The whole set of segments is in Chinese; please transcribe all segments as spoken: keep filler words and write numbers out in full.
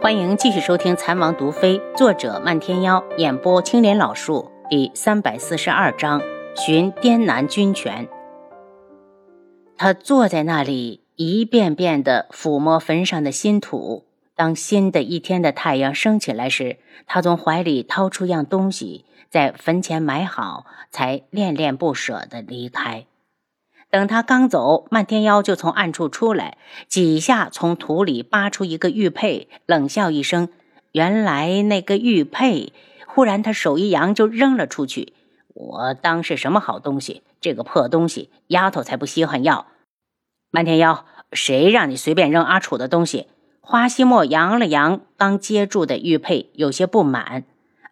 欢迎继续收听《残王毒妃》，作者漫天妖，演播青莲老树。第三百四十二章，寻滇南军权。他坐在那里，一遍遍地抚摸坟上的新土。当新的一天的太阳升起来时，他从怀里掏出样东西，在坟前埋好，才恋恋不舍地离开。等他刚走，漫天妖就从暗处出来，几下从土里扒出一个玉佩，冷笑一声，原来那个玉佩，忽然他手一扬就扔了出去。我当是什么好东西，这个破东西，丫头才不稀罕要。漫天妖，谁让你随便扔阿楚的东西？花西莫扬了扬刚接住的玉佩，有些不满。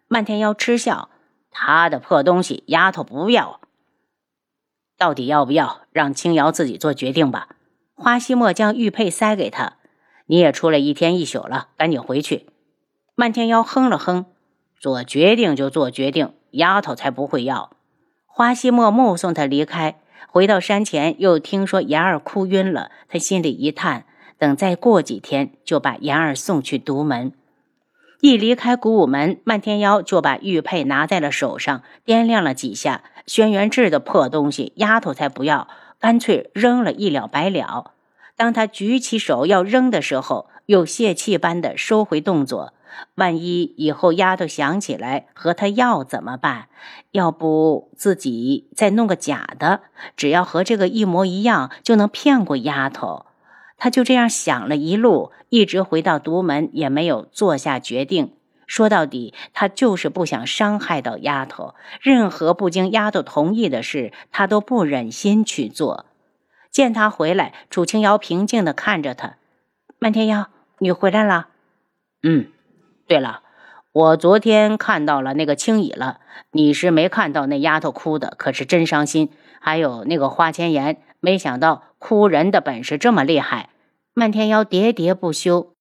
漫天妖嗤笑，他的破东西，丫头不要。到底要不要，让青瑶自己做决定吧。花西莫将玉佩塞给他，你也出来一天一宿了，赶紧回去。漫天妖哼了哼，做决定就做决定，丫头才不会要。花西莫目送他离开，回到山前又听说妍儿哭晕了，他心里一叹，等再过几天就把妍儿送去独门。一离开古武门，漫天妖就把玉佩拿在了手上，掂量了几下，轩辕志的破东西，丫头才不要，干脆扔了一了百了。当他举起手要扔的时候，又泄气般的收回动作，万一以后丫头想起来和他要怎么办？要不自己再弄个假的，只要和这个一模一样，就能骗过丫头。他就这样想了一路，一直回到独门也没有做下决定。说到底，他就是不想伤害到丫头，任何不经丫头同意的事，他都不忍心去做。见他回来，楚清瑶平静地看着他，漫天妖，你回来了？嗯，对了，我昨天看到了那个青蚁了，你是没看到那丫头哭的，可是真伤心。还有那个花千颜，没想到哭人的本事这么厉害。漫天妖喋喋不休。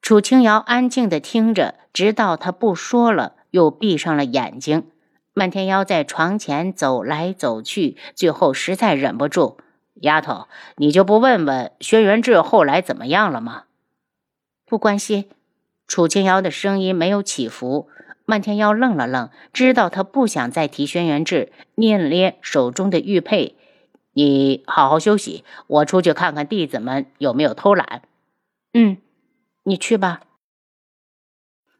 楚清瑶安静地听着，直到他不说了，又闭上了眼睛。漫天妖在床前走来走去，最后实在忍不住，丫头，你就不问问轩辕志后来怎么样了吗？不关心。楚清瑶的声音没有起伏。漫天妖愣了愣，知道他不想再提轩辕志，捏了捏手中的玉佩，你好好休息，我出去看看弟子们有没有偷懒。嗯，你去吧。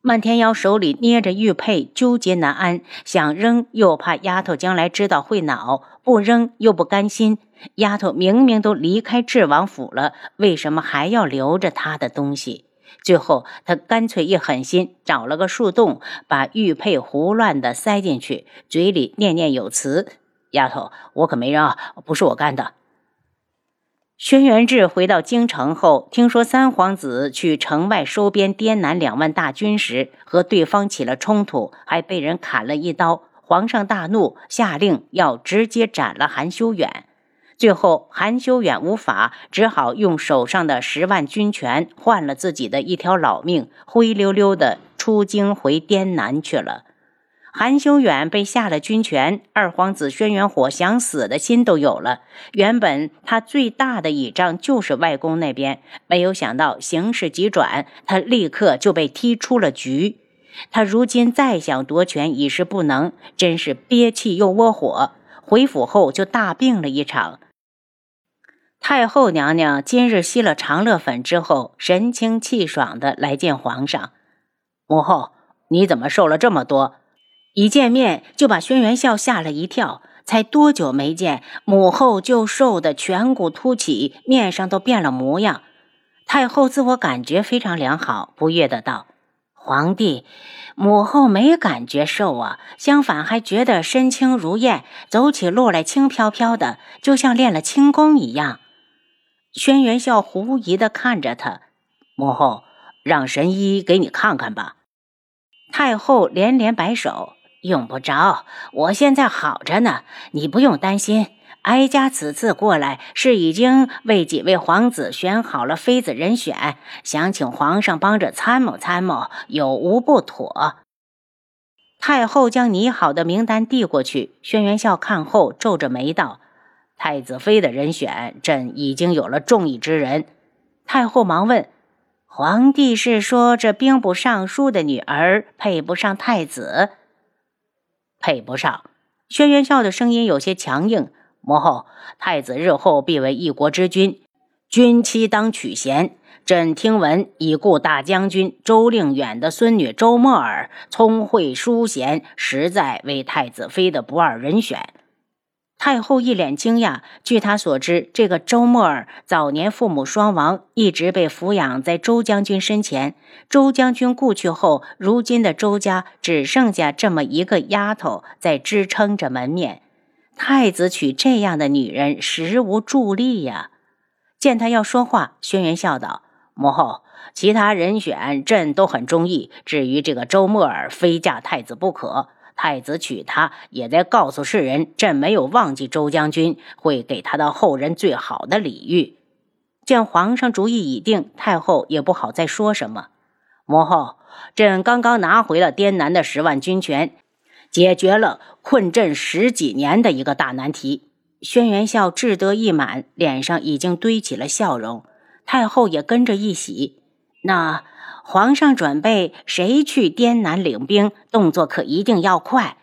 漫天妖手里捏着玉佩，纠结难安，想扔又怕丫头将来知道会恼，不扔又不甘心，丫头明明都离开智王府了，为什么还要留着她的东西？最后他干脆一狠心，找了个树洞，把玉佩胡乱地塞进去，嘴里念念有词，丫头，我可没扔，不是我干的。轩辕志回到京城后，听说三皇子去城外收编滇南两万大军时，和对方起了冲突，还被人砍了一刀，皇上大怒，下令要直接斩了韩修远。最后韩修远无法，只好用手上的十万军权换了自己的一条老命，灰溜溜的出京回滇南去了。韩修远被下了军权，二皇子轩辕火想死的心都有了。原本他最大的倚仗就是外公那边，没有想到形势急转，他立刻就被踢出了局。他如今再想夺权已是不能，真是憋气又窝火，回府后就大病了一场。太后娘娘今日吸了长乐粉之后，神清气爽地来见皇上。母后，你怎么瘦了这么多？一见面就把轩辕笑吓了一跳，才多久没见，母后就瘦得颧骨凸起，面上都变了模样。太后自我感觉非常良好，不悦的道，皇帝，母后没感觉瘦啊，相反还觉得身轻如燕，走起路来轻飘飘的，就像练了轻功一样。轩辕笑狐疑地看着他，母后，让神医给你看看吧。太后连连摆手，用不着，我现在好着呢，你不用担心。哀家此次过来是已经为几位皇子选好了妃子人选，想请皇上帮着参谋参谋，有无不妥。太后将拟好的名单递过去，轩辕笑看后皱着眉道，太子妃的人选朕已经有了中意之人。太后忙问，皇帝是说这兵部尚书的女儿配不上太子？配不上。轩辕笑的声音有些强硬。母后，太子日后必为一国之君，君妻当娶贤。朕听闻已故大将军周令远的孙女周墨儿聪慧淑贤，实在为太子妃的不二人选。太后一脸惊讶，据她所知，这个周墨儿早年父母双亡，一直被抚养在周将军身前。周将军故去后，如今的周家只剩下这么一个丫头在支撑着门面。太子娶这样的女人，实无助力呀。见他要说话，轩辕笑道：母后，其他人选朕都很中意，至于这个周墨儿，非嫁太子不可。太子娶她，也在告诉世人，朕没有忘记周将军，会给他的后人最好的礼遇。见皇上主意已定，太后也不好再说什么。母后，朕刚刚拿回了滇南的十万军权，解决了困朕十几年的一个大难题。轩辕笑志得意满，脸上已经堆起了笑容。太后也跟着一喜。那皇上准备谁去滇南领兵，动作可一定要快。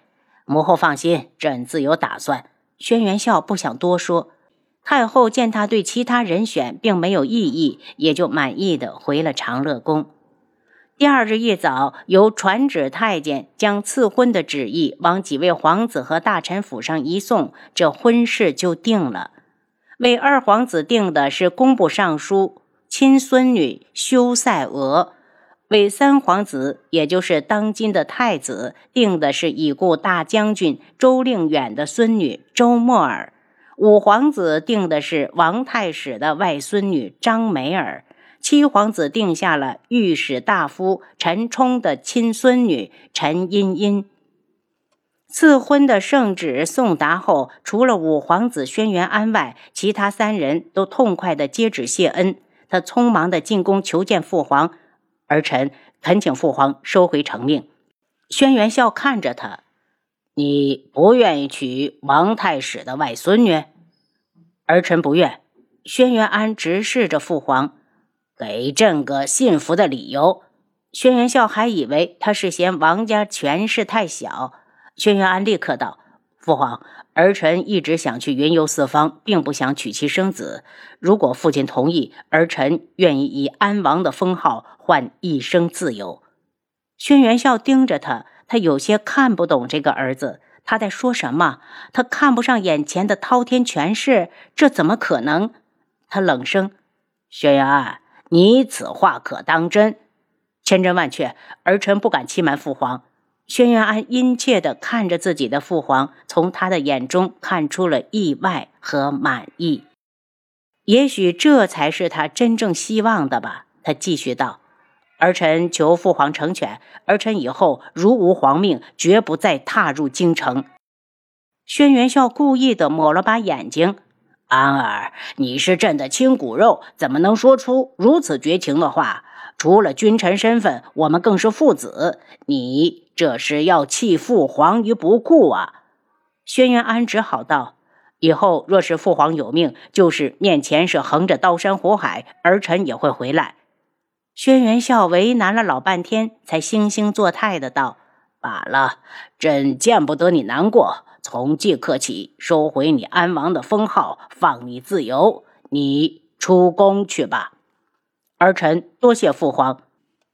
母后放心，朕自有打算。轩辕笑不想多说。太后见他对其他人选并没有异议，也就满意的回了长乐宫。第二日一早，由传旨太监将赐婚的旨意往几位皇子和大臣府上一送，这婚事就定了。为二皇子定的是工部尚书亲孙女修塞娥，为三皇子，也就是当今的太子，定的是已故大将军周令远的孙女周墨儿。五皇子定的是王太史的外孙女张梅儿。七皇子定下了御史大夫陈冲的亲孙女陈茵茵。赐婚的圣旨送达后，除了五皇子轩辕安外，其他三人都痛快地接旨谢恩。他匆忙地进宫求见父皇，儿臣恳请父皇收回成命。轩辕笑看着他，你不愿意娶王太史的外孙女？儿臣不愿。轩辕安直视着父皇，给朕个信服的理由。轩辕笑还以为他是嫌王家权势太小。轩辕安立刻道：父皇，儿臣一直想去云游四方，并不想娶妻生子。如果父亲同意，儿臣愿意以安王的封号换一生自由。轩辕笑盯着他，他有些看不懂这个儿子。他在说什么？他看不上眼前的滔天权势，这怎么可能？他冷声：轩辕安，你此话可当真？千真万确，儿臣不敢欺瞒父皇。轩辕安殷切地看着自己的父皇，从他的眼中看出了意外和满意。也许这才是他真正希望的吧。他继续道：儿臣求父皇成全，儿臣以后如无皇命，绝不再踏入京城。轩辕笑故意地抹了把眼睛：安儿，你是朕的亲骨肉，怎么能说出如此绝情的话？除了君臣身份，我们更是父子，你这是要弃父皇于不顾啊。轩辕安只好道：以后若是父皇有命，就是面前是横着刀山火海，儿臣也会回来。轩辕笑为难了老半天，才惺惺作态的道：罢了，朕见不得你难过，从即刻起收回你安王的封号，放你自由，你出宫去吧。儿臣多谢父皇。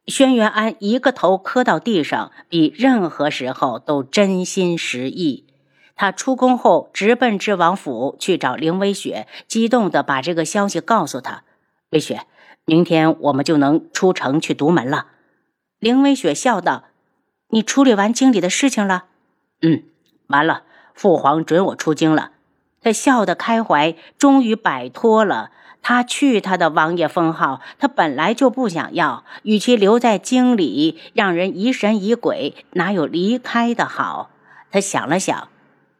轩辕安一个头磕到地上，比任何时候都真心实意。他出宫后直奔智王府去找凌微雪，激动地把这个消息告诉他：微雪，明天我们就能出城去独门了。凌微雪笑道：你处理完京里的事情了？嗯，完了，父皇准我出京了。他笑得开怀，终于摆脱了他去他的王爷封号，他本来就不想要，与其留在京里让人疑神疑鬼，哪有离开的好？他想了想：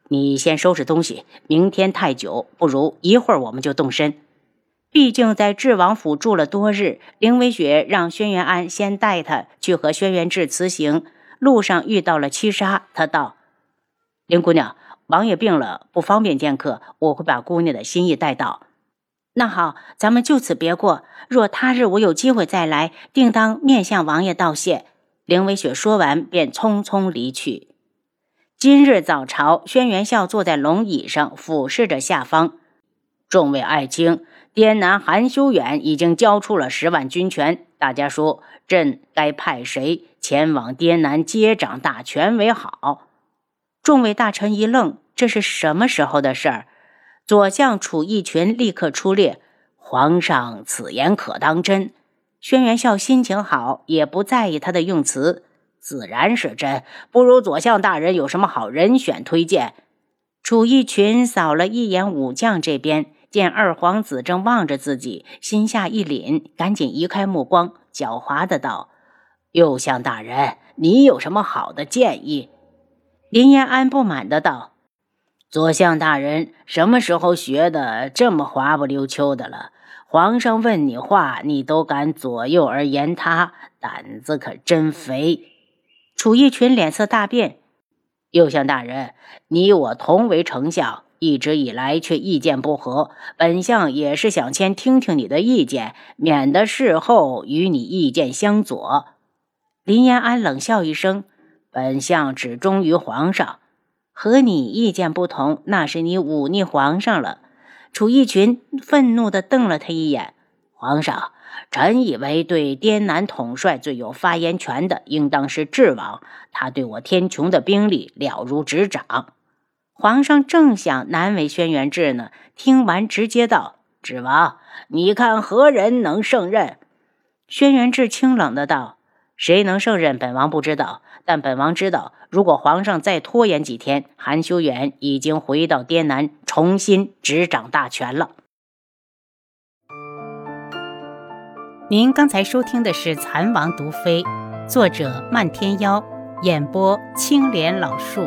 你先收拾东西，明天太久，不如一会儿我们就动身。毕竟在智王府住了多日，凌微雪让轩辕安先带他去和轩辕志辞行，路上遇到了七杀，他道：凌姑娘，王爷病了，不方便见客，我会把姑娘的心意带到。那好，咱们就此别过，若他日我有机会再来，定当面向王爷道谢。凌微雪说完便匆匆离去。今日早朝，轩辕笑坐在龙椅上俯视着下方。众位爱卿，滇南韩修远已经交出了十万军权，大家说朕该派谁前往滇南接掌大权为好？众位大臣一愣，这是什么时候的事儿？左相楚义群立刻出列，皇上此言可当真？轩辕笑心情好，也不在意他的用词，自然是真。不如左相大人有什么好人选推荐？楚义群扫了一眼武将这边，见二皇子正望着自己，心下一凛，赶紧移开目光，狡猾的道：右相大人，你有什么好的建议？林延安不满的道：左相大人什么时候学的这么滑不溜秋的了？皇上问你话，你都敢左右而言他，胆子可真肥。楚义群脸色大变：右相大人，你我同为丞相，一直以来却意见不合，本相也是想先听听你的意见，免得事后与你意见相左。林延安冷笑一声：本相只忠于皇上。和你意见不同，那是你忤逆皇上了。楚义群愤怒地瞪了他一眼：皇上，臣以为对滇南统帅最有发言权的应当是智王，他对我天穹的兵力了如指掌。皇上正想难为轩辕志呢，听完直接道：智王，你看何人能胜任？轩辕志清冷地道：谁能胜任，本王不知道，但本王知道，如果皇上再拖延几天，韩修远已经回到滇南，重新执掌大权了。您刚才收听的是《蚕王毒妃》，作者漫天妖，演播青莲老树。